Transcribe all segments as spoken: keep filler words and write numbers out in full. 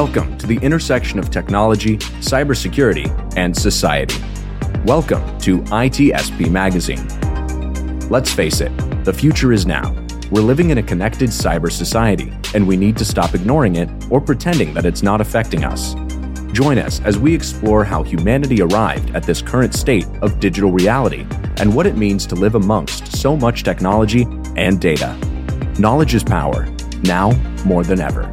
Welcome to the intersection of technology, cybersecurity, and society. Welcome to I T S P Magazine. Let's face it, the future is now. We're living in a connected cyber society, and we need to stop ignoring it or pretending that it's not affecting us. Join us as we explore how humanity arrived at this current state of digital reality and what it means to live amongst so much technology and data. Knowledge is power, now more than ever.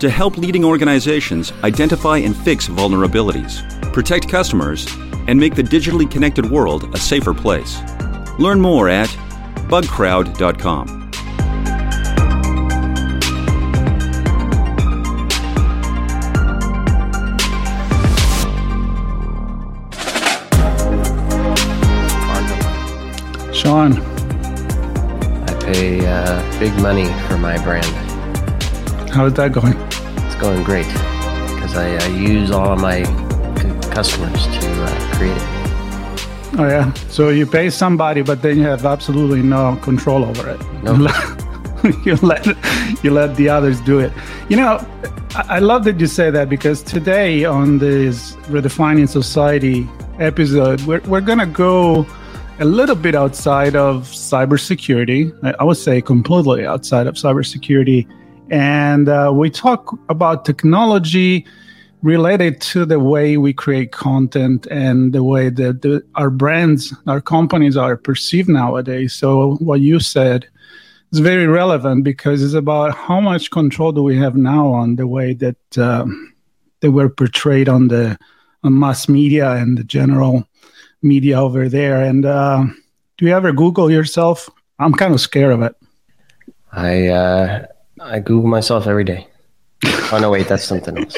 to help leading organizations identify and fix vulnerabilities, protect customers, and make the digitally connected world a safer place. Learn more at bug crowd dot com. Sean, I pay uh, big money for my brand. How is that going? It's going great, because I, I use all of my c- customers to uh, create it. Oh yeah, so you pay somebody, but then you have absolutely no control over it. No. Nope. you let you let the others do it. You know, I, I love that you say that, because today on this Redefining Society episode, we're we're gonna go a little bit outside of cybersecurity. I, I would say completely outside of cybersecurity. And uh, we talk about technology related to the way we create content and the way that the, our brands, our companies are perceived nowadays. So what you said is very relevant, because it's about how much control do we have now on the way that um, that we're portrayed on the on mass media and the general media over there. And uh, do you ever Google yourself? I'm kind of scared of it. I... Uh... I Google myself every day. Oh, no, wait, that's something else.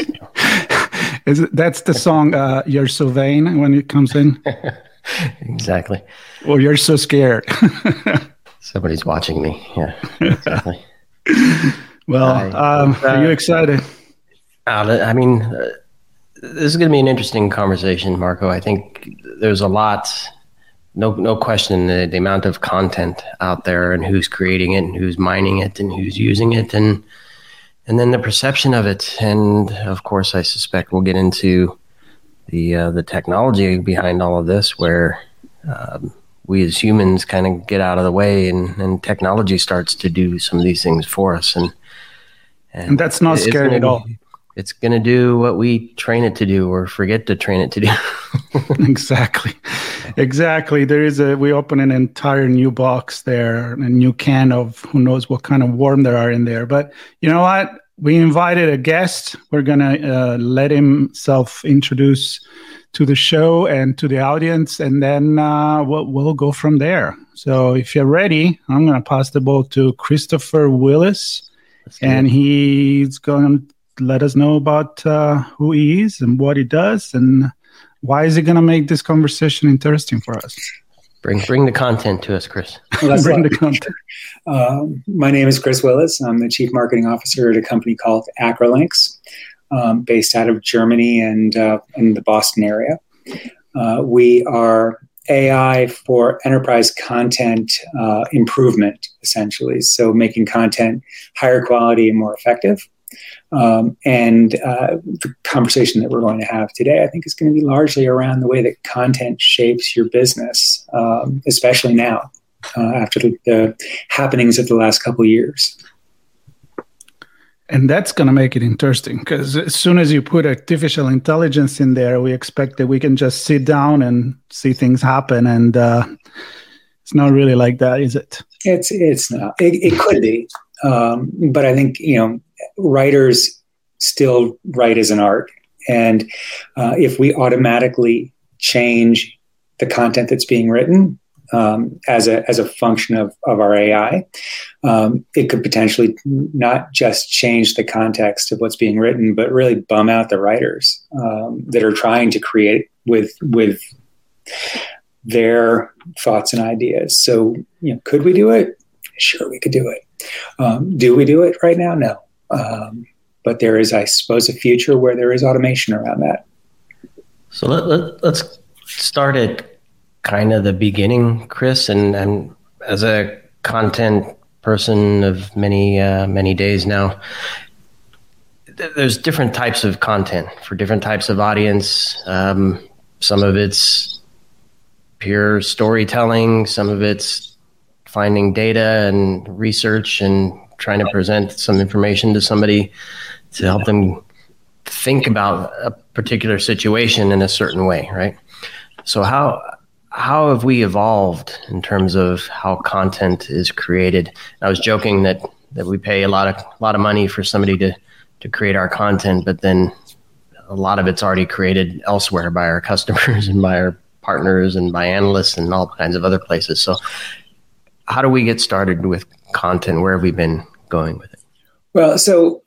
Is it, that's the song, uh, You're So Vain, when it comes in? Exactly. Or You're So Scared. Somebody's watching me. Yeah, exactly. Well, I, um, uh, are you excited? I mean, uh, this is going to be an interesting conversation, Marco. I think there's a lot, no no question, the, the amount of content out there and who's creating it and who's mining it and who's using it, and and then the perception of it. And of course, I suspect we'll get into the uh, the technology behind all of this, where um, we as humans kind of get out of the way and, and technology starts to do some of these things for us. And, and, and that's not scary at all. It's going to do what we train it to do, or forget to train it to do. Exactly. Exactly. There is a, we open an entire new box there, a new can of who knows what kind of worm there are in there. But you know what? We invited a guest. We're going to uh, let him self introduce to the show and to the audience, and then uh, we'll, we'll go from there. So if you're ready, I'm going to pass the ball to Christopher Willis, and he's going to let us know about uh, who he is and what he does, and why is he going to make this conversation interesting for us. Bring bring the content to us, Chris. Well, bring the content. Uh, my name is Chris Willis. I'm the Chief Marketing Officer at a company called Acrolinx, um, based out of Germany and uh, in the Boston area. Uh, we are A I for enterprise content uh, improvement, essentially. So making content higher quality and more effective. Um, and uh, the conversation that we're going to have today, I think, is going to be largely around the way that content shapes your business, um, especially now, uh, after the, the happenings of the last couple of years. And that's going to make it interesting, because as soon as you put artificial intelligence in there, we expect that we can just sit down and see things happen. And uh, it's not really like that, is it? It's it's not. It, it could be. Um, but I think, you know, writers still write as an art. And uh, if we automatically change the content that's being written, um, as a as a function of, of our A I. Um, it could potentially not just change the context of what's being written, but really bum out the writers um, that are trying to create with with their thoughts and ideas. So, you know, could we do it? Sure, we could do it. Um, do we do it right now? No. Um, but there is, I suppose, a future where there is automation around that. So let, let, let's start at kind of the beginning, Chris. And, and as a content person of many, uh, many days now, th- there's different types of content for different types of audience. Um, some of it's pure storytelling. Some of it's finding data and research and trying to present some information to somebody to help them think about a particular situation in a certain way, right? So how how have we evolved in terms of how content is created? I was joking that, that we pay a lot of a lot of money for somebody to, to create our content, but then a lot of it's already created elsewhere by our customers and by our partners and by analysts and all kinds of other places. So how do we get started with content? Where have we been going with it? Well, so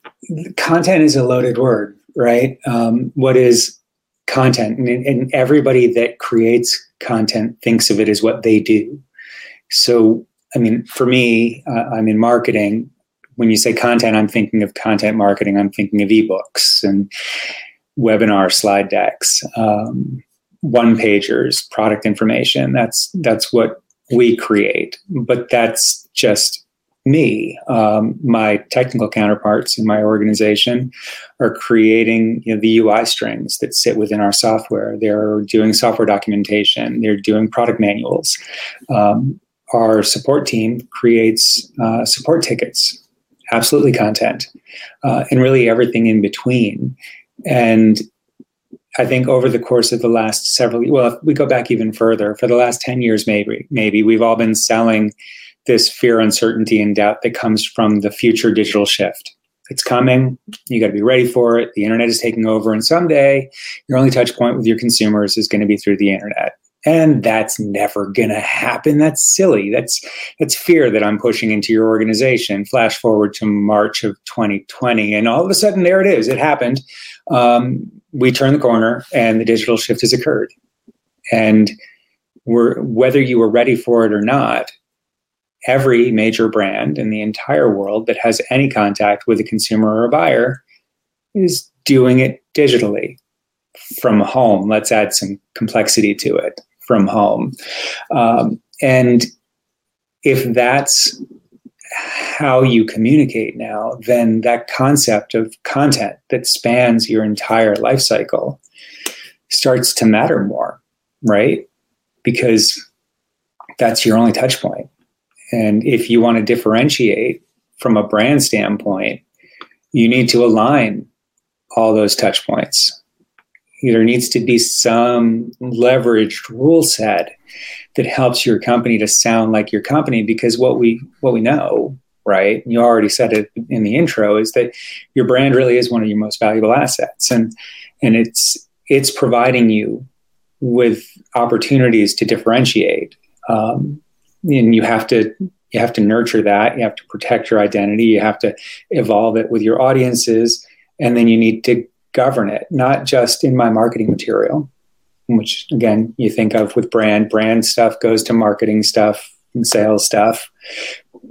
content is a loaded word, right? Um, what is content? And, and everybody that creates content thinks of it as what they do. So, I mean, for me, uh, I'm in marketing. When you say content, I'm thinking of content marketing. I'm thinking of ebooks and webinar slide decks, um, one-pagers, product information. That's that's what we create, but that's just me. Um, my technical counterparts in my organization are creating, you know, the U I strings that sit within our software. They're doing software documentation. They're doing product manuals. Um, our support team creates uh, support tickets, absolutely content, uh, and really everything in between. And I think over the course of the last several, well, if we go back even further, for the last ten years, maybe, maybe we've all been selling this fear, uncertainty, and doubt that comes from the future digital shift. It's coming. You got to be ready for it. The internet is taking over. And someday your only touch point with your consumers is going to be through the internet. And that's never going to happen. That's silly. That's that's fear that I'm pushing into your organization. Flash forward to March of twenty twenty, and all of a sudden, there it is. It happened. Um, we turn the corner, and the digital shift has occurred. And we're, whether you were ready for it or not, every major brand in the entire world that has any contact with a consumer or a buyer is doing it digitally from home. Let's add some complexity to it, from home. Um, and if that's how you communicate now, then that concept of content that spans your entire life cycle starts to matter more, right? Because that's your only touch point. And if you want to differentiate from a brand standpoint, you need to align all those touch points. There needs to be some leveraged rule set that helps your company to sound like your company, because what we what we know, right, and you already said it in the intro, is that your brand really is one of your most valuable assets. And and it's it's providing you with opportunities to differentiate. Um And you have to you have to nurture that. You have to protect your identity. You have to evolve it with your audiences, and then you need to govern it, not just in my marketing material, which again you think of with brand. Brand stuff goes to marketing stuff and sales stuff,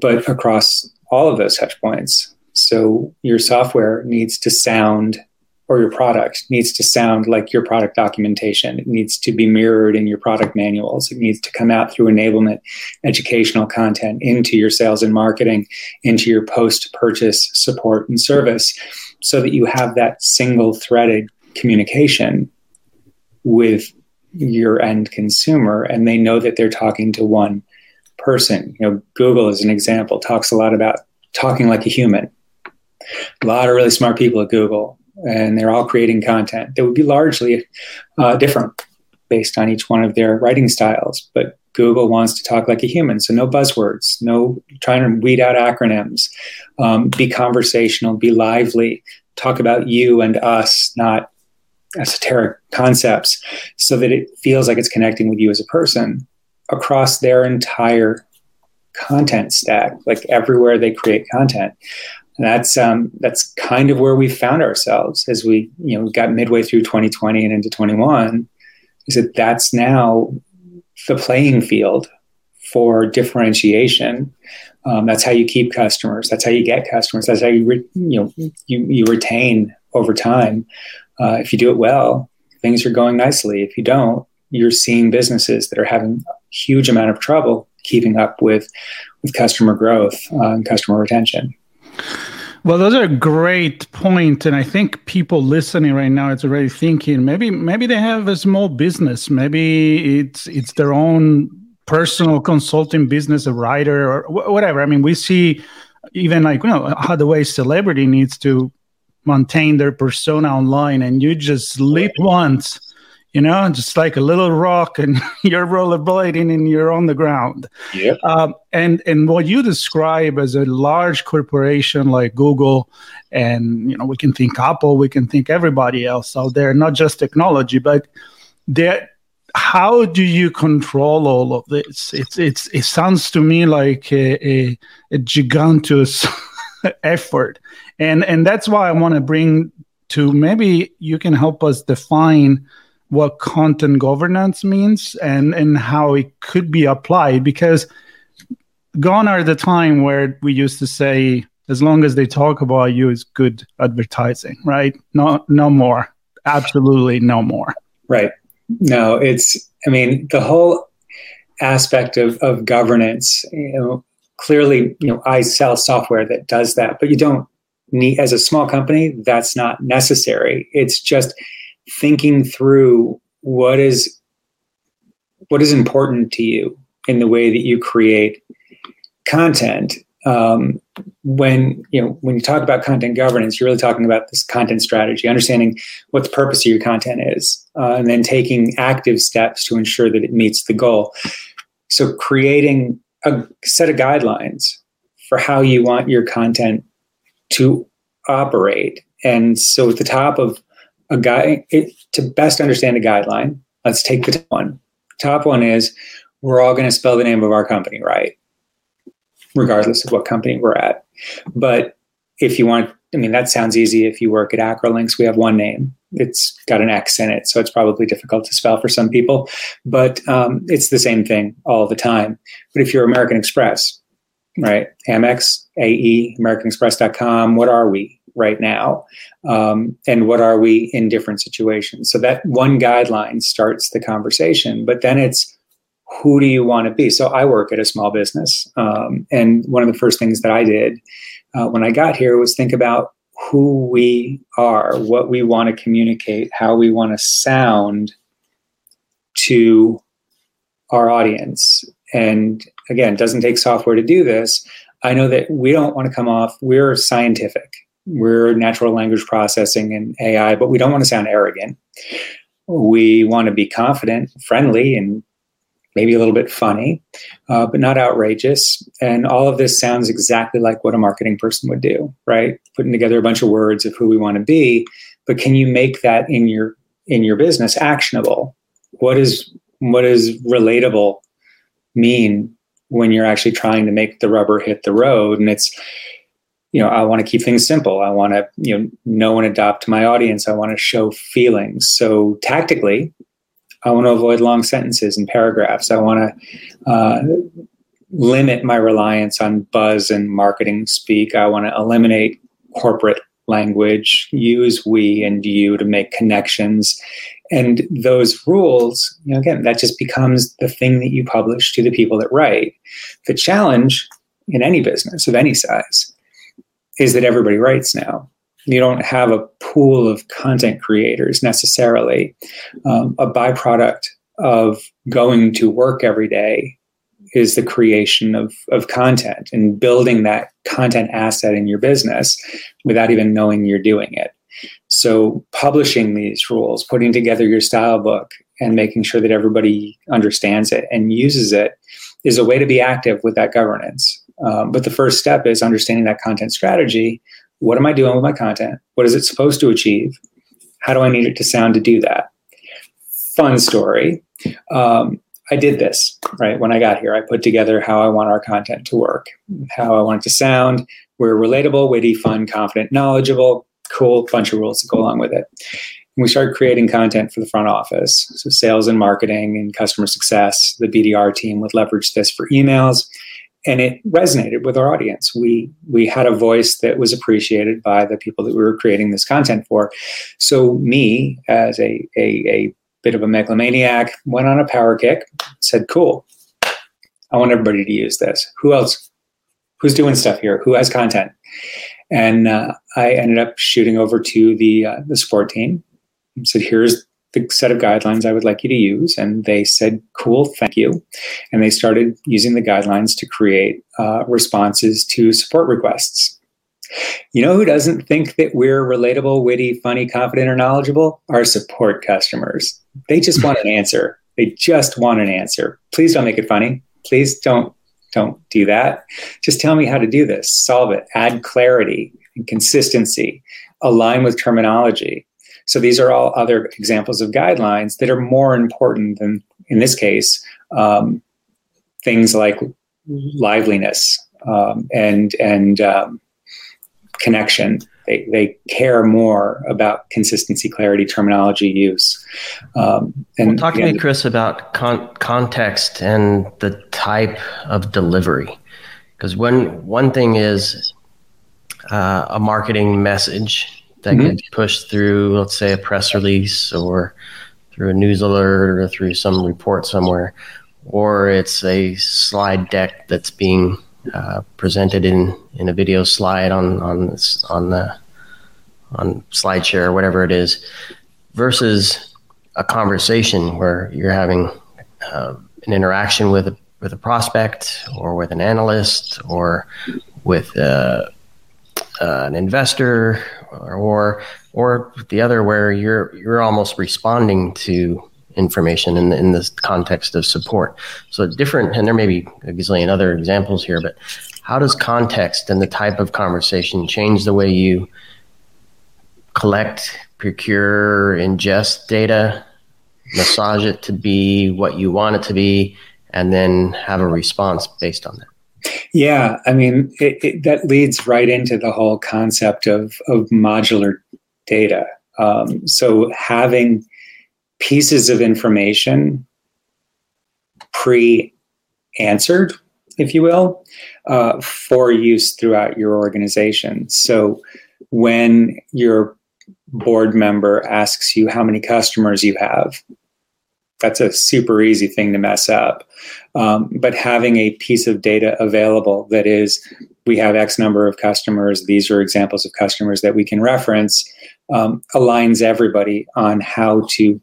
but across all of those touch points. So your software needs to sound, or your product needs to sound like your product documentation. It needs to be mirrored in your product manuals. It needs to come out through enablement, educational content, into your sales and marketing, into your post-purchase support and service, so that you have that single-threaded communication with your end consumer, and they know that they're talking to one person. You know, Google, as an example, talks a lot about talking like a human. A lot of really smart people at Google, and they're all creating content that would be largely uh, different based on each one of their writing styles. But Google wants to talk like a human, so no buzzwords, no trying to weed out acronyms, um, be conversational, be lively, talk about you and us, not esoteric concepts, so that it feels like it's connecting with you as a person. across their entire content stack, like everywhere they create content. And that's um, that's kind of where we found ourselves as we, you know, got midway through twenty twenty and into twenty-one. Is that that's now the playing field for differentiation. Um, that's how you keep customers. That's how you get customers. That's how you re- you know you, you retain over time. Uh, if you do it well, things are going nicely. If you don't, you're seeing businesses that are having a huge amount of trouble keeping up with with customer growth uh, and customer retention. Well, those are great points, and I think people listening right now, it's already thinking maybe maybe they have a small business, maybe it's it's their own personal consulting business, a writer or wh- whatever. I mean, we see even like you know how the way celebrity needs to maintain their persona online, and you just slip once, you know, just like a little rock, and you're rollerblading and you're on the ground. Yeah. Um, and and what you describe as a large corporation like Google, and, you know, we can think Apple, we can think everybody else out there, not just technology, but they're, how do you control all of this? It's it's It sounds to me like a, a, a gigantous effort. And, and that's why I want to bring to, maybe you can help us define what content governance means and, and how it could be applied, because gone are the time where we used to say, as long as they talk about you, it's good advertising, right? No, no more. Absolutely no more. Right. No, it's, I mean, the whole aspect of, of governance, you know, clearly, you know, I sell software that does that, but you don't need, as a small company, that's not necessary. It's just thinking through what is what is important to you in the way that you create content. Um, when you know when you talk about content governance, you're really talking about this content strategy, understanding what the purpose of your content is, uh, and then taking active steps to ensure that it meets the goal. So creating a set of guidelines for how you want your content to operate. And so at the top of a guy, it, to best understand a guideline, let's take the top one. Top one is we're all going to spell the name of our company right, regardless of what company we're at. But if you want, I mean, that sounds easy. If you work at Acrolinx, we have one name. It's got an X in it, so it's probably difficult to spell for some people. But um, it's the same thing all the time. But if you're American Express, right? Amex, A E, American Express dot com, what are we right now? Um, and what are we in different situations? So that one guideline starts the conversation, but then it's, who do you want to be? So I work at a small business. Um, and one of the first things that I did uh, when I got here was think about who we are, what we want to communicate, how we want to sound to our audience. And again, it doesn't take software to do this. I know that we don't want to come off, we're scientific. We're natural language processing and A I, but we don't want to sound arrogant. We want to be confident, friendly, and maybe a little bit funny, uh, but not outrageous. And all of this sounds exactly like what a marketing person would do, right? Putting together a bunch of words of who we want to be, but can you make that in your in your business actionable? What is what is relatable mean when you're actually trying to make the rubber hit the road? And it's, you know, I want to keep things simple. I want to, you know, know and adopt my audience. I want to show feelings. So tactically, I want to avoid long sentences and paragraphs. I want to uh, limit my reliance on buzz and marketing speak. I want to eliminate corporate language, use we and you to make connections. And those rules, you know, again, that just becomes the thing that you publish to the people that write. The challenge in any business of any size is that everybody writes now. You don't have a pool of content creators necessarily. Um, a byproduct of going to work every day is the creation of, of content and building that content asset in your business without even knowing you're doing it. So publishing these rules, putting together your style book and making sure that everybody understands it and uses it is a way to be active with that governance. Um, but the first step is understanding that content strategy. What am I doing with my content? What is it supposed to achieve? How do I need it to sound to do that? Fun story. Um, I did this, right? When I got here, I put together how I want our content to work, how I want it to sound. We're relatable, witty, fun, confident, knowledgeable, cool, bunch of rules that go along with it. And we started creating content for the front office. So sales and marketing and customer success, the B D R team would leverage this for emails. And it resonated with our audience. We we had a voice that was appreciated by the people that we were creating this content for. So me, as a a, a bit of a megalomaniac, went on a power kick, said, cool, I want everybody to use this. Who else? Who's doing stuff here? Who has content? And uh, I ended up shooting over to the uh, the support team and said, here's the set of guidelines I would like you to use. And they said, cool, thank you. And they started using the guidelines to create uh, responses to support requests. You know who doesn't think that we're relatable, witty, funny, confident, or knowledgeable? Our support customers. They just want an answer. They just want an answer. Please don't make it funny. Please don't, don't do that. Just tell me how to do this. Solve it. Add clarity and consistency. Align with terminology. So these are all other examples of guidelines that are more important than, in this case, um, things like liveliness um, and and um, connection. They they care more about consistency, clarity, terminology use. Um, and well, talk to me, Chris, about con- context and the type of delivery, because one one thing is uh, a marketing message that mm-hmm. gets pushed through, let's say, a press release or through a news alert or through some report somewhere, or it's a slide deck that's being uh, presented in, in a video slide on on this, on the on SlideShare or whatever it is, versus a conversation where you're having uh, an interaction with a, with a prospect or with an analyst or with uh, uh, an investor. Or, or the other, where you're you're almost responding to information in the, in the context of support. So different, and there may be a gazillion other examples here. But how does context and the type of conversation change the way you collect, procure, ingest data, massage it to be what you want it to be, and then have a response based on that? Yeah, I mean, it, it, that leads right into the whole concept of, of modular data. Um, so having pieces of information pre-answered, if you will, uh, for use throughout your organization. So when your board member asks you how many customers you have, that's a super easy thing to mess up. Um, but having a piece of data available that is, we have X number of customers, these are examples of customers that we can reference, um, aligns everybody on how to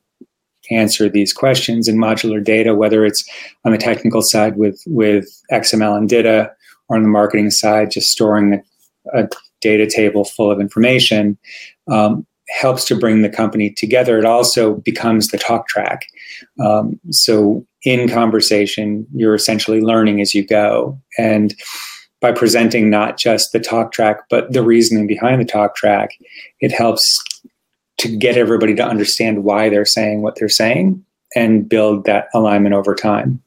answer these questions in modular data, whether it's on the technical side with, with X M L and D I T A, or on the marketing side, just storing a data table full of information, um, helps to bring the company together. It also becomes the talk track. Um, so in conversation, you're essentially learning as you go. And by presenting not just the talk track, but the reasoning behind the talk track, it helps to get everybody to understand why they're saying what they're saying and build that alignment over time.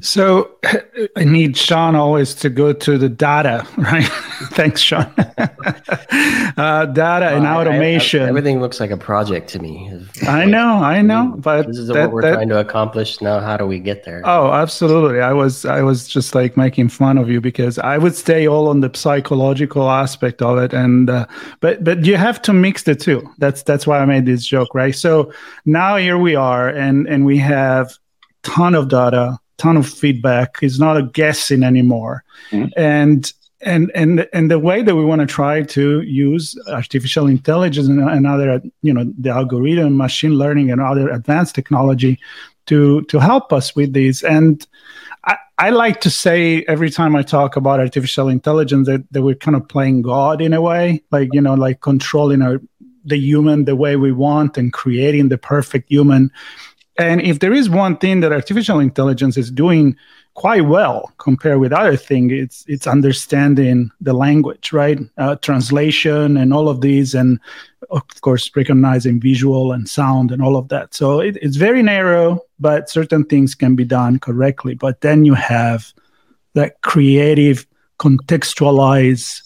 So I need Sean always to go to the data, right? Thanks, Sean. uh, data uh, and automation. I, I, everything looks like a project to me. Like, I know, I know. But this is that, what we're that, trying to accomplish now. How do we get there? Oh, absolutely. I was I was just like making fun of you because I would stay all on the psychological aspect of it. And uh, but but you have to mix the two. That's that's why I made this joke, right? So now here we are, and and we have a ton of data. Ton of feedback. It's not a guessing anymore. Mm-hmm. And and and and the way that we want to try to use artificial intelligence and, and other, you know, the algorithm, machine learning, and other advanced technology to to help us with these. And I, I like to say every time I talk about artificial intelligence that, that we're kind of playing God in a way, like, you know, like controlling our the human the way we want and creating the perfect human. And if there is one thing that artificial intelligence is doing quite well compared with other things. It's it's understanding the language, right? Uh, translation and all of these, and of course recognizing visual and sound and all of that. So it, it's very narrow, but certain things can be done correctly. But then you have that creative, contextualized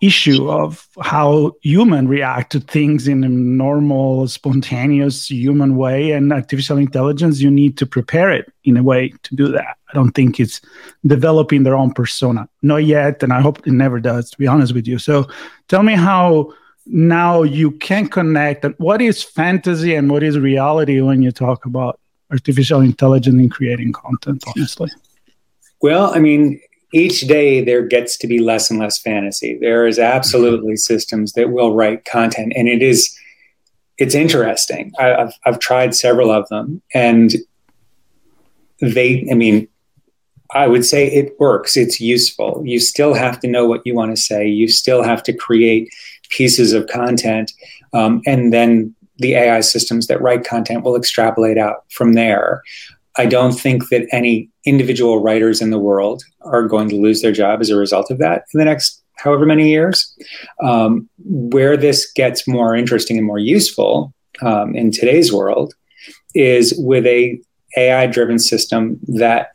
issue of how human react to things in a normal, spontaneous human way, and artificial intelligence, you need to prepare it in a way to do that. I don't think it's developing their own persona. Not yet, and I hope it never does, to be honest with you. So tell me how now you can connect, and what is fantasy and what is reality when you talk about artificial intelligence in creating content, honestly? Well, I mean, each day there gets to be less and less fantasy. There is absolutely systems that will write content, and it is, it's interesting. I, I've, I've tried several of them, and they, I mean, I would say it works. It's useful. You still have to know what you want to say. You still have to create pieces of content. Um, and then the A I systems that write content will extrapolate out from there. I don't think that any individual writers in the world are going to lose their job as a result of that in the next however many years. Um, where this gets more interesting and more useful um, in today's world is with a A I-driven system that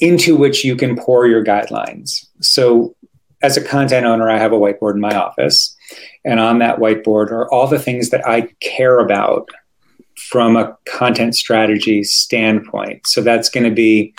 into which you can pour your guidelines. So as a content owner, I have a whiteboard in my office, and on that whiteboard are all the things that I care about from a content strategy standpoint. So that's going to be,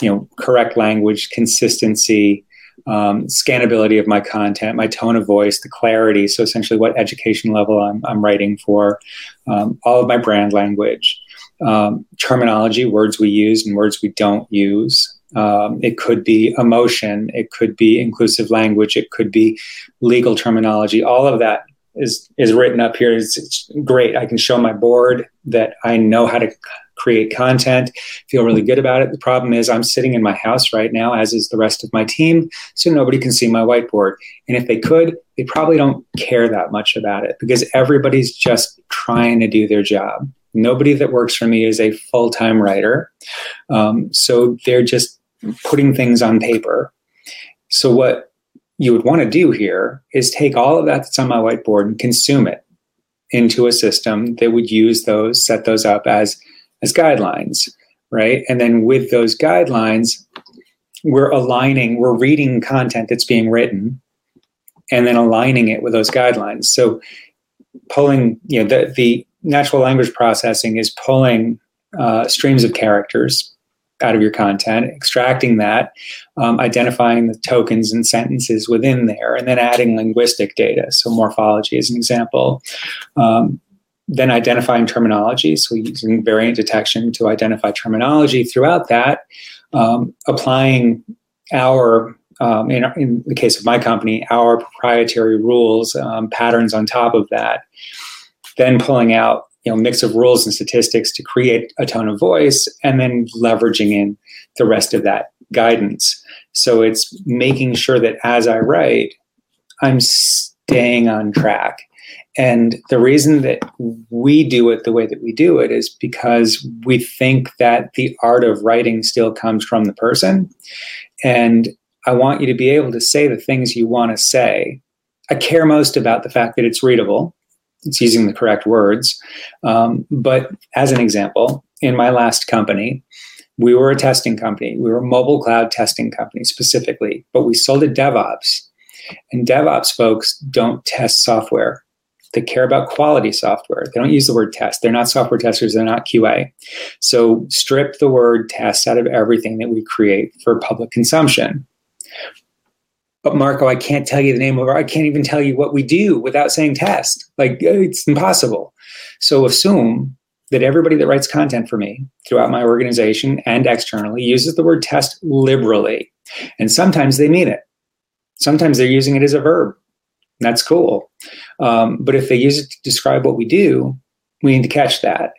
you know, correct language, consistency, um, scannability of my content, my tone of voice, the clarity. So essentially what education level I'm, I'm writing for, um, all of my brand language, um, terminology, words we use and words we don't use. Um, it could be emotion. It could be inclusive language. It could be legal terminology. All of that is is written up here. It's, it's great. I can show my board that I know how to c- create content, feel really good about it. The problem is I'm sitting in my house right now, as is the rest of my team, so nobody can see my whiteboard. And if they could, they probably don't care that much about it because everybody's just trying to do their job. Nobody that works for me is a full-time writer. Um, so they're just putting things on paper. So what you would want to do here is take all of that that's on my whiteboard and consume it into a system that would use those, set those up as, as guidelines, right? And then with those guidelines, we're aligning, we're reading content that's being written and then aligning it with those guidelines. So pulling, you know, the, the natural language processing is pulling uh, streams of characters out of your content, extracting that, um, identifying the tokens and sentences within there, and then adding linguistic data. So morphology is an example. Um, then identifying terminology. So using variant detection to identify terminology throughout that, um, applying our, um, in, in the case of my company, our proprietary rules, um, patterns on top of that, then pulling out you know, mix of rules and statistics to create a tone of voice, and then leveraging in the rest of that guidance. So it's making sure that as I write, I'm staying on track. And the reason that we do it the way that we do it is because we think that the art of writing still comes from the person. And I want you to be able to say the things you want to say. I care most about the fact that it's readable. It's using the correct words. Um, but as an example, in my last company, we were a testing company. We were a mobile cloud testing company specifically, but we sold to DevOps. And DevOps folks don't test software. They care about quality software. They don't use the word test. They're not software testers. They're not Q A. So strip the word test out of everything that we create for public consumption. But Marco, I can't tell you the name of our, I can't even tell you what we do without saying test. Like, it's impossible. So assume that everybody that writes content for me throughout my organization and externally uses the word test liberally. And sometimes they mean it. Sometimes they're using it as a verb. That's cool. Um, but if they use it to describe what we do, we need to catch that.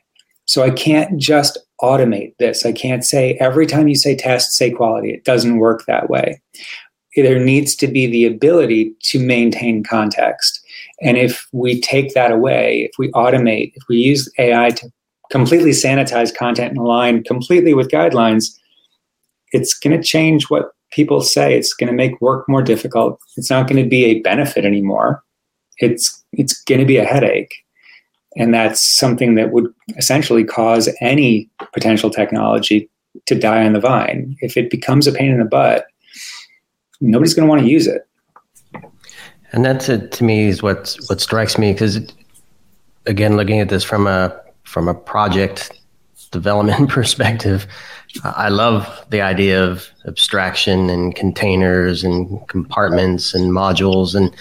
So I can't just automate this. I can't say every time you say test, say quality. It doesn't work that way. There needs to be the ability to maintain context. And if we take that away, if we automate, if we use A I to completely sanitize content and align completely with guidelines, it's going to change what people say. It's going to make work more difficult. It's not going to be a benefit anymore. It's it's going to be a headache. And that's something that would essentially cause any potential technology to die on the vine. If it becomes a pain in the butt, nobody's going to want to use it. And that, to, to me, is what what strikes me, because, again, looking at this from a from a project development perspective, I love the idea of abstraction and containers and compartments and modules, and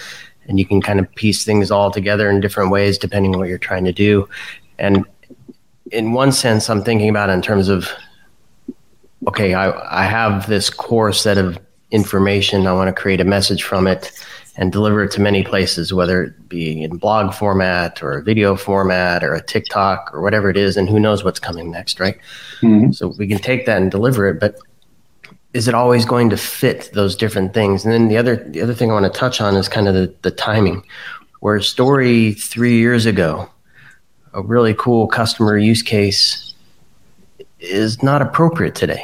and you can kind of piece things all together in different ways depending on what you're trying to do. And in one sense, I'm thinking about it in terms of, okay, I, I have this core set of information. I want to create a message from it and deliver it to many places, whether it be in blog format or a video format or a TikTok or whatever it is, and who knows what's coming next, right? Mm-hmm. So we can take that and deliver it, but is it always going to fit those different things? And then the other the other thing I want to touch on is kind of the, the timing, where a story three years ago, a really cool customer use case is not appropriate today.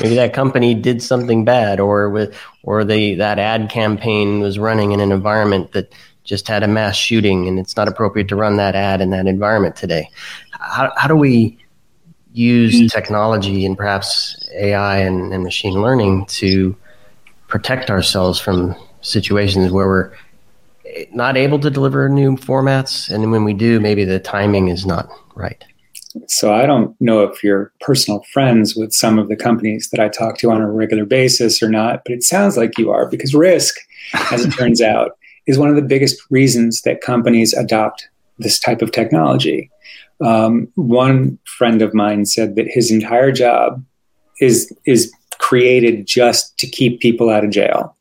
Maybe that company did something bad, or with or they that ad campaign was running in an environment that just had a mass shooting, and it's not appropriate to run that ad in that environment today. How how do we use technology and perhaps A I and, and machine learning to protect ourselves from situations where we're not able to deliver new formats, and when we do, maybe the timing is not right? So I don't know if you're personal friends with some of the companies that I talk to on a regular basis or not, but it sounds like you are, because risk, as it turns out, is one of the biggest reasons that companies adopt this type of technology. Um, one friend of mine said that his entire job is is created just to keep people out of jail,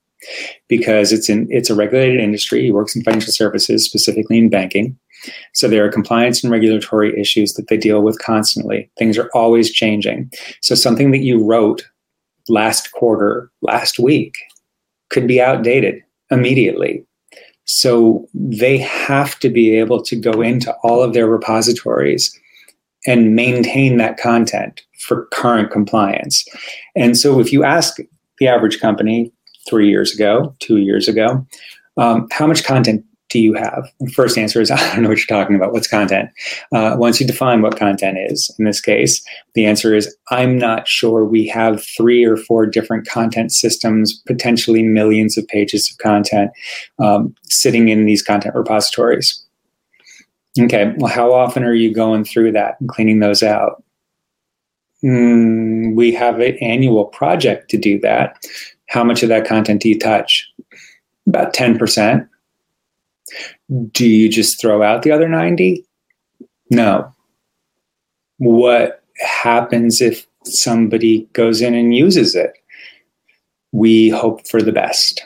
because it's in it's a regulated industry. He works in financial services, specifically in banking. So there are compliance and regulatory issues that they deal with constantly. Things are always changing. So something that you wrote last quarter, last week, could be outdated immediately. So they have to be able to go into all of their repositories and maintain that content for current compliance. And so if you ask the average company three years ago, two years ago, um, how much content do you have? The first answer is, I don't know what you're talking about. What's content? Uh, once you define what content is, in this case, the answer is, I'm not sure. We have three or four different content systems, potentially millions of pages of content um, sitting in these content repositories. Okay, well, how often are you going through that and cleaning those out? Mm, we have an annual project to do that. How much of that content do you touch? About ten percent. Do you just throw out the other ninety? No. What happens if somebody goes in and uses it? We hope for the best.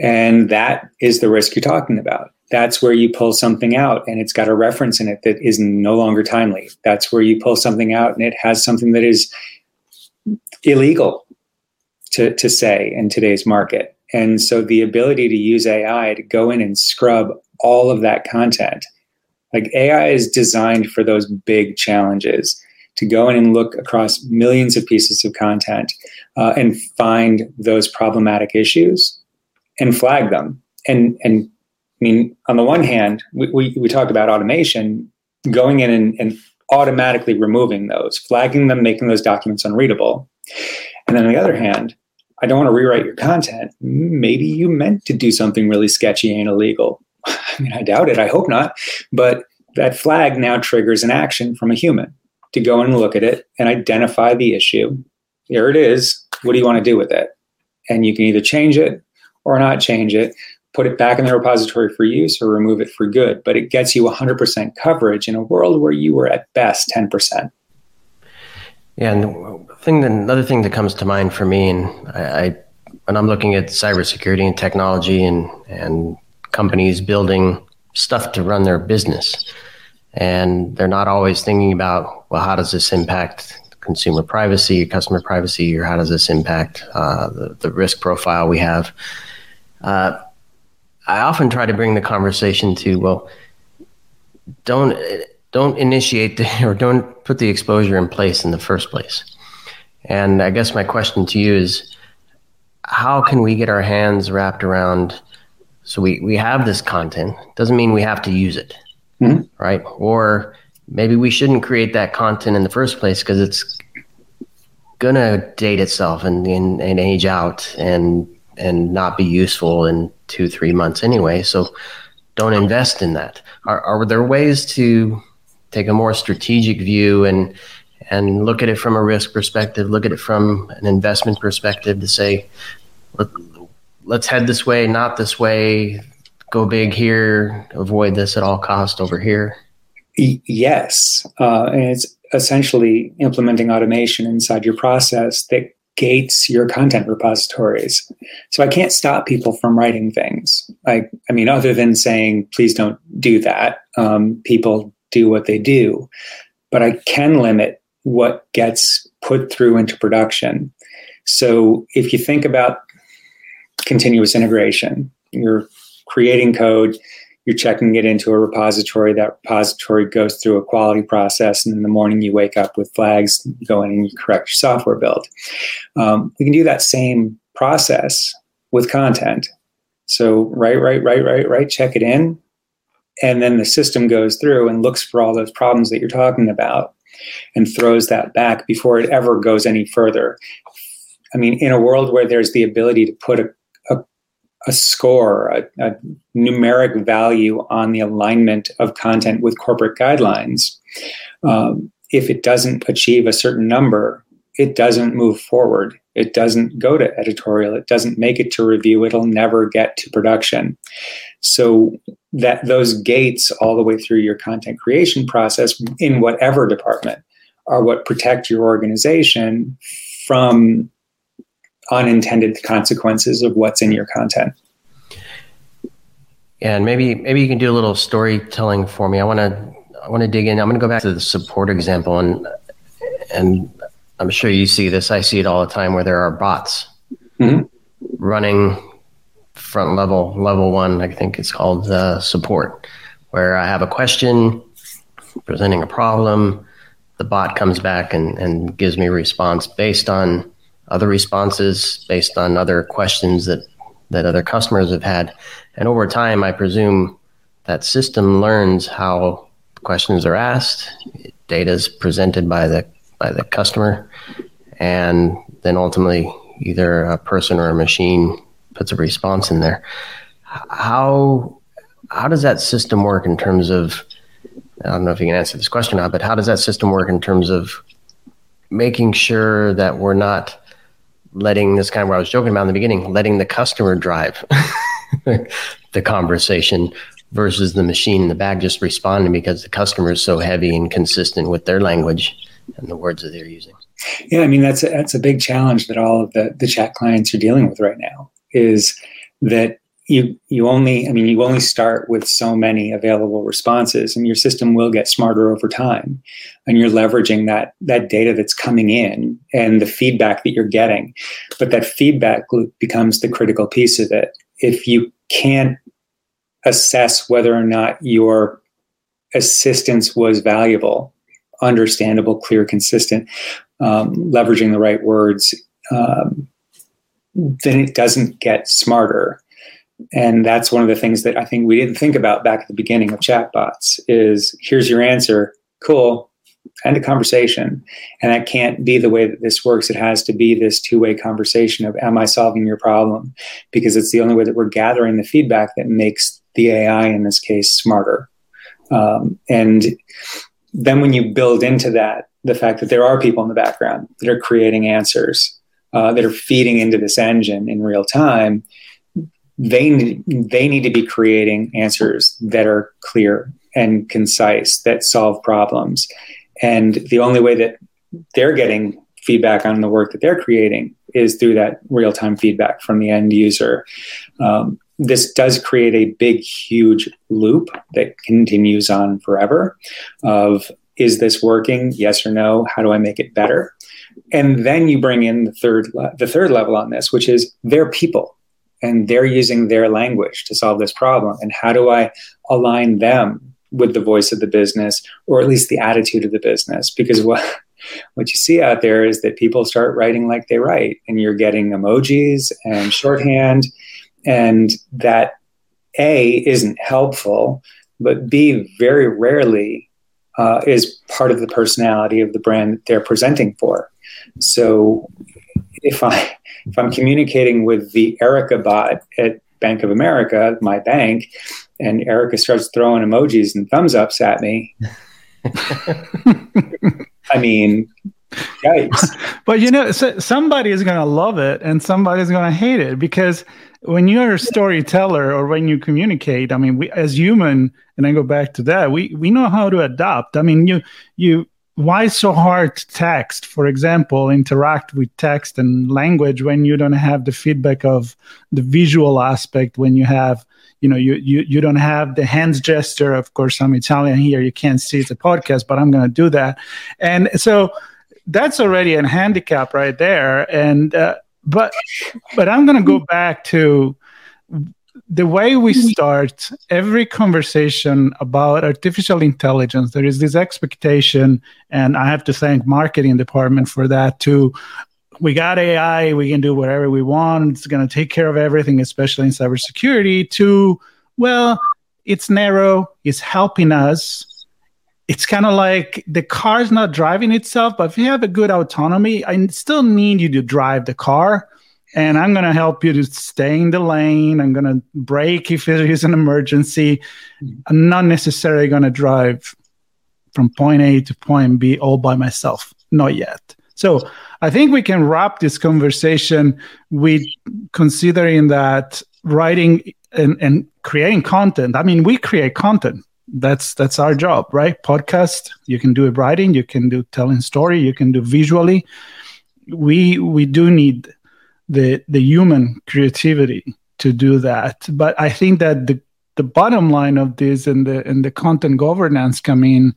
And that is the risk you're talking about. That's where you pull something out and it's got a reference in it that is no longer timely. That's where you pull something out and it has something that is illegal to, to say in today's market. And so the ability to use A I to go in and scrub all of that content, like A I is designed for those big challenges, to go in and look across millions of pieces of content uh, and find those problematic issues and flag them. And, and I mean, on the one hand, we, we, we talked about automation, going in and, and automatically removing those, flagging them, making those documents unreadable. And then on the other hand, I don't want to rewrite your content. Maybe you meant to do something really sketchy and illegal. I mean, I doubt it. I hope not. But that flag now triggers an action from a human to go and look at it and identify the issue. Here it is. What do you want to do with it? And you can either change it or not change it, put it back in the repository for use, or remove it for good. But it gets you one hundred percent coverage in a world where you were at best ten percent. Yeah, and the thing, that, another thing that comes to mind for me, and I, I, when I'm looking at cybersecurity and technology and and companies building stuff to run their business, and they're not always thinking about, well, how does this impact consumer privacy, customer privacy, or how does this impact uh, the, the risk profile we have? Uh, I often try to bring the conversation to, well, don't... Don't initiate the, or don't put the exposure in place in the first place. And I guess my question to you is, how can we get our hands wrapped around, so we, we have this content, doesn't mean we have to use it, mm-hmm. right? Or maybe we shouldn't create that content in the first place because it's going to date itself and, and, and age out and and not be useful in two, three months anyway. So don't invest in that. Are, are there ways to take a more strategic view and and look at it from a risk perspective, look at it from an investment perspective to say, Let, let's head this way, not this way, go big here, avoid this at all cost over here? Yes. Uh, and it's essentially implementing automation inside your process that gates your content repositories. So I can't stop people from writing things. I, I mean, other than saying, please don't do that. Um, people do what they do. But I can limit what gets put through into production. So if you think about continuous integration, you're creating code, you're checking it into a repository, that repository goes through a quality process, and in the morning you wake up with flags, you go in and you correct your software build. Um, we can do that same process with content. So write, write, write, write, write, check it in, and then the system goes through and looks for all those problems that you're talking about and throws that back before it ever goes any further. I mean, in a world where there's the ability to put a, a, a score, a, a numeric value on the alignment of content with corporate guidelines, um, if it doesn't achieve a certain number, it doesn't move forward. It doesn't go to editorial. It doesn't make it to review. It'll never get to production. So that those gates all the way through your content creation process in whatever department are what protect your organization from unintended consequences of what's in your content. Yeah, and maybe maybe you can do a little storytelling for me. I want to I want to dig in. I'm going to go back to the support example, and and I'm sure you see this. I see it all the time where there are bots mm-hmm. running front level level one. I think it's called uh, support, where I have a question, presenting a problem. The bot comes back and and gives me a response based on other responses, based on other questions that, that other customers have had. And over time, I presume that system learns how questions are asked, data is presented by the by the customer, and then ultimately either a person or a machine puts a response in there. How, how does that system work in terms of, I don't know if you can answer this question or not, but how does that system work in terms of making sure that we're not letting this kind of what I was joking about in the beginning, letting the customer drive the conversation versus the machine in the back just responding because the customer is so heavy and consistent with their language and the words that they're using? Yeah, I mean, that's a, that's a big challenge that all of the, the chat clients are dealing with right now, is that you you only, I mean, you only start with so many available responses, and your system will get smarter over time. And you're leveraging that that data that's coming in and the feedback that you're getting. But that feedback loop becomes the critical piece of it. If you can't assess whether or not your assistance was valuable, understandable, clear, consistent, um, leveraging the right words, um, then it doesn't get smarter. And that's one of the things that I think we didn't think about back at the beginning of chatbots is, here's your answer, cool, end of conversation. And that can't be the way that this works. It has to be this two-way conversation of, am I solving your problem? Because it's the only way that we're gathering the feedback that makes the A I, in this case, smarter. Um, and then when you build into that, the fact that there are people in the background that are creating answers, uh, that are feeding into this engine in real time, They need, they need to be creating answers that are clear and concise, that solve problems. And the only way that they're getting feedback on the work that they're creating is through that real-time feedback from the end user. Um, this does create a big, huge loop that continues on forever of, is this working? Yes or no? How do I make it better? And then you bring in the third le- the third level on this, which is they're people. And they're using their language to solve this problem. And how do I align them with the voice of the business, or at least the attitude of the business? Because what What you see out there is that people start writing like they write, and you're getting emojis and shorthand, and that A, isn't helpful, but B, very rarely uh, is part of the personality of the brand that they're presenting for. So if I if I'm communicating with the Erica bot at Bank of America, my bank, and Erica starts throwing emojis and thumbs ups at me, I mean, yikes. But you know, so somebody is going to love it and somebody is going to hate it, because when you're a storyteller or when you communicate, I mean, we as human, and I go back to that, we we know how to adapt. I mean, you you. Why so hard to text, for example, interact with text and language when you don't have the feedback of the visual aspect, when you have, you know, you you you don't have the hands gesture. Of course, I'm Italian here. You can't see the podcast, but I'm going to do that. And so that's already a handicap right there. And uh, but but I'm going to go back to the way we start every conversation about artificial intelligence. There is this expectation, and I have to thank marketing department for that too. We got A I, we can do whatever we want. It's going to take care of everything, especially in cybersecurity, to, well, it's narrow, it's helping us. It's kind of like the car's not driving itself, but if you have a good autonomy, I still need you to drive the car. And I'm going to help you to stay in the lane. I'm going to brake if it is an emergency. I'm not necessarily going to drive from point A to point B all by myself. Not yet. So I think we can wrap this conversation with considering that writing and, and creating content. I mean, we create content. That's that's our job, right? Podcast, you can do it writing. You can do telling story. You can do visually. We we do need the the human creativity to do that. But I think that the, the bottom line of this and the and the content governance come in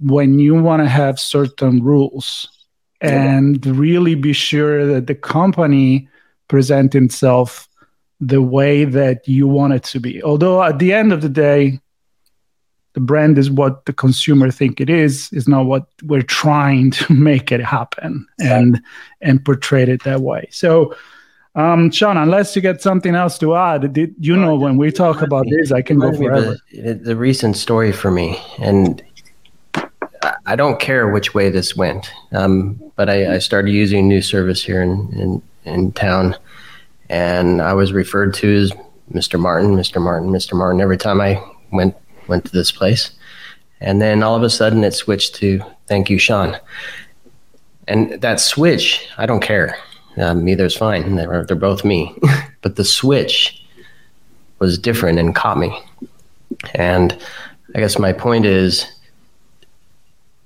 when you want to have certain rules and really be sure that the company presents itself the way that you want it to be. Although at the end of the day, the brand is what the consumer think it is, is not what we're trying to make it happen and and portray it that way. So, um, Sean, unless you get something else to add, did, you know, when we talk about this, I can go forever. The, the recent story for me, and I don't care which way this went, um, but I, I started using a new service here in, in, in town, and I was referred to as Mister Martin, Mister Martin, Mister Martin, every time I went went to this place. And then all of a sudden it switched to, thank you, Sean. And that switch, I don't care. Um, either is fine. They're, they're both me. But the switch was different and caught me. And I guess my point is,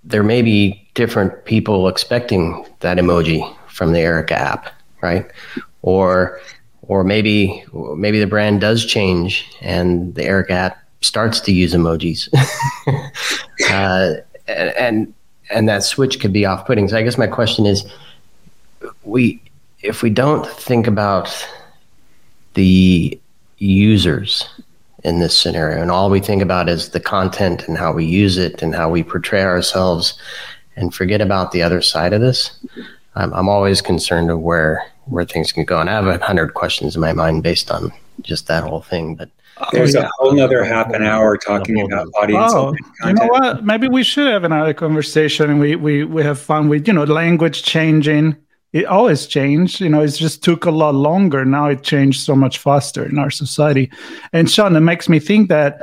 there may be different people expecting that emoji from the Erica app, right? Or or maybe maybe the brand does change and the Erica app starts to use emojis, uh, and and that switch could be off-putting. So I guess my question is, we if we don't think about the users in this scenario, and all we think about is the content and how we use it and how we portray ourselves, and forget about the other side of this, I'm, I'm always concerned of where where things can go. And I have a hundred questions in my mind based on just that whole thing, but. There's oh, yeah. a whole nother half an hour talking about audience. Oh, you know what? Maybe we should have another conversation, and we, we, we have fun with, you know, language changing. It always changed. You know, it just took a lot longer. Now it changed so much faster in our society. And Sean, it makes me think that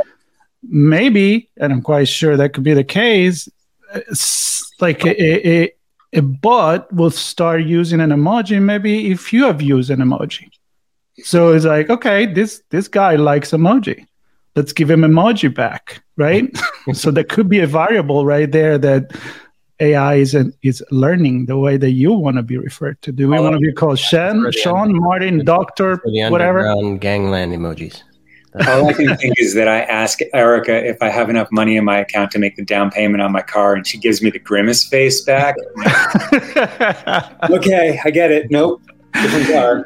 maybe, and I'm quite sure that could be the case, like a, a, a bot will start using an emoji maybe if you have used an emoji. So it's like, okay, this this guy likes emoji. Let's give him emoji back, right? So there could be a variable right there that A I is is learning the way that you want to be referred to. Do we want to be called Shen, Sean, Martin, Doctor, whatever? Gangland emojis. All I can think is that I ask Erica if I have enough money in my account to make the down payment on my car, and she gives me the grimace face back. Okay, I get it. Nope.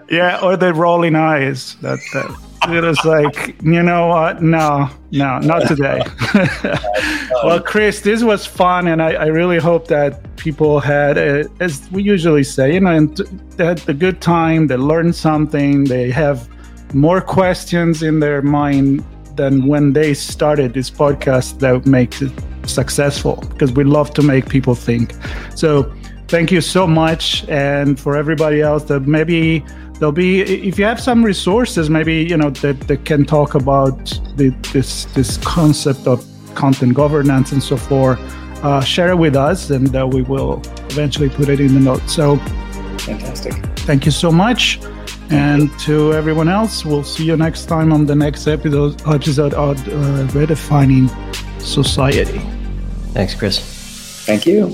Yeah, or the rolling eyes. That, that. It was like, you know what? No, no, not today. Well, Chris, this was fun. And I, I really hope that people had, a, as we usually say, you know, and they had a good time, they learned something, they have more questions in their mind than when they started this podcast that makes it successful, because we love to make people think. So thank you so much. And for everybody else that maybe there'll be, if you have some resources, maybe, you know, that, that can talk about the, this this concept of content governance and so forth, uh, share it with us, and uh, we will eventually put it in the notes. So fantastic. Thank you so much. And to everyone else, we'll see you next time on the next episode, episode of uh, Redefining Society. Thanks, Chris. Thank you.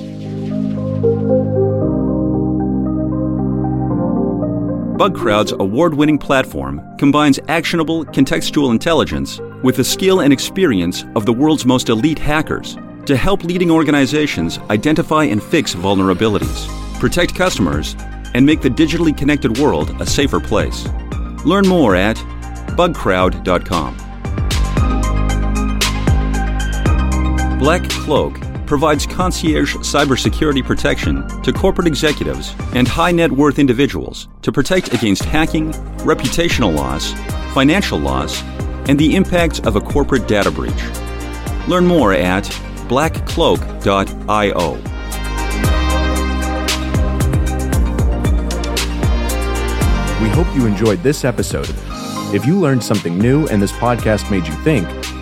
Bugcrowd's award-winning platform combines actionable contextual intelligence with the skill and experience of the world's most elite hackers to help leading organizations identify and fix vulnerabilities, protect customers, and make the digitally connected world a safer place. Learn more at bug crowd dot com. Black Cloak provides concierge cybersecurity protection to corporate executives and high net worth individuals to protect against hacking, reputational loss, financial loss, and the impacts of a corporate data breach. Learn more at black cloak dot io. We hope you enjoyed this episode. If you learned something new and this podcast made you think,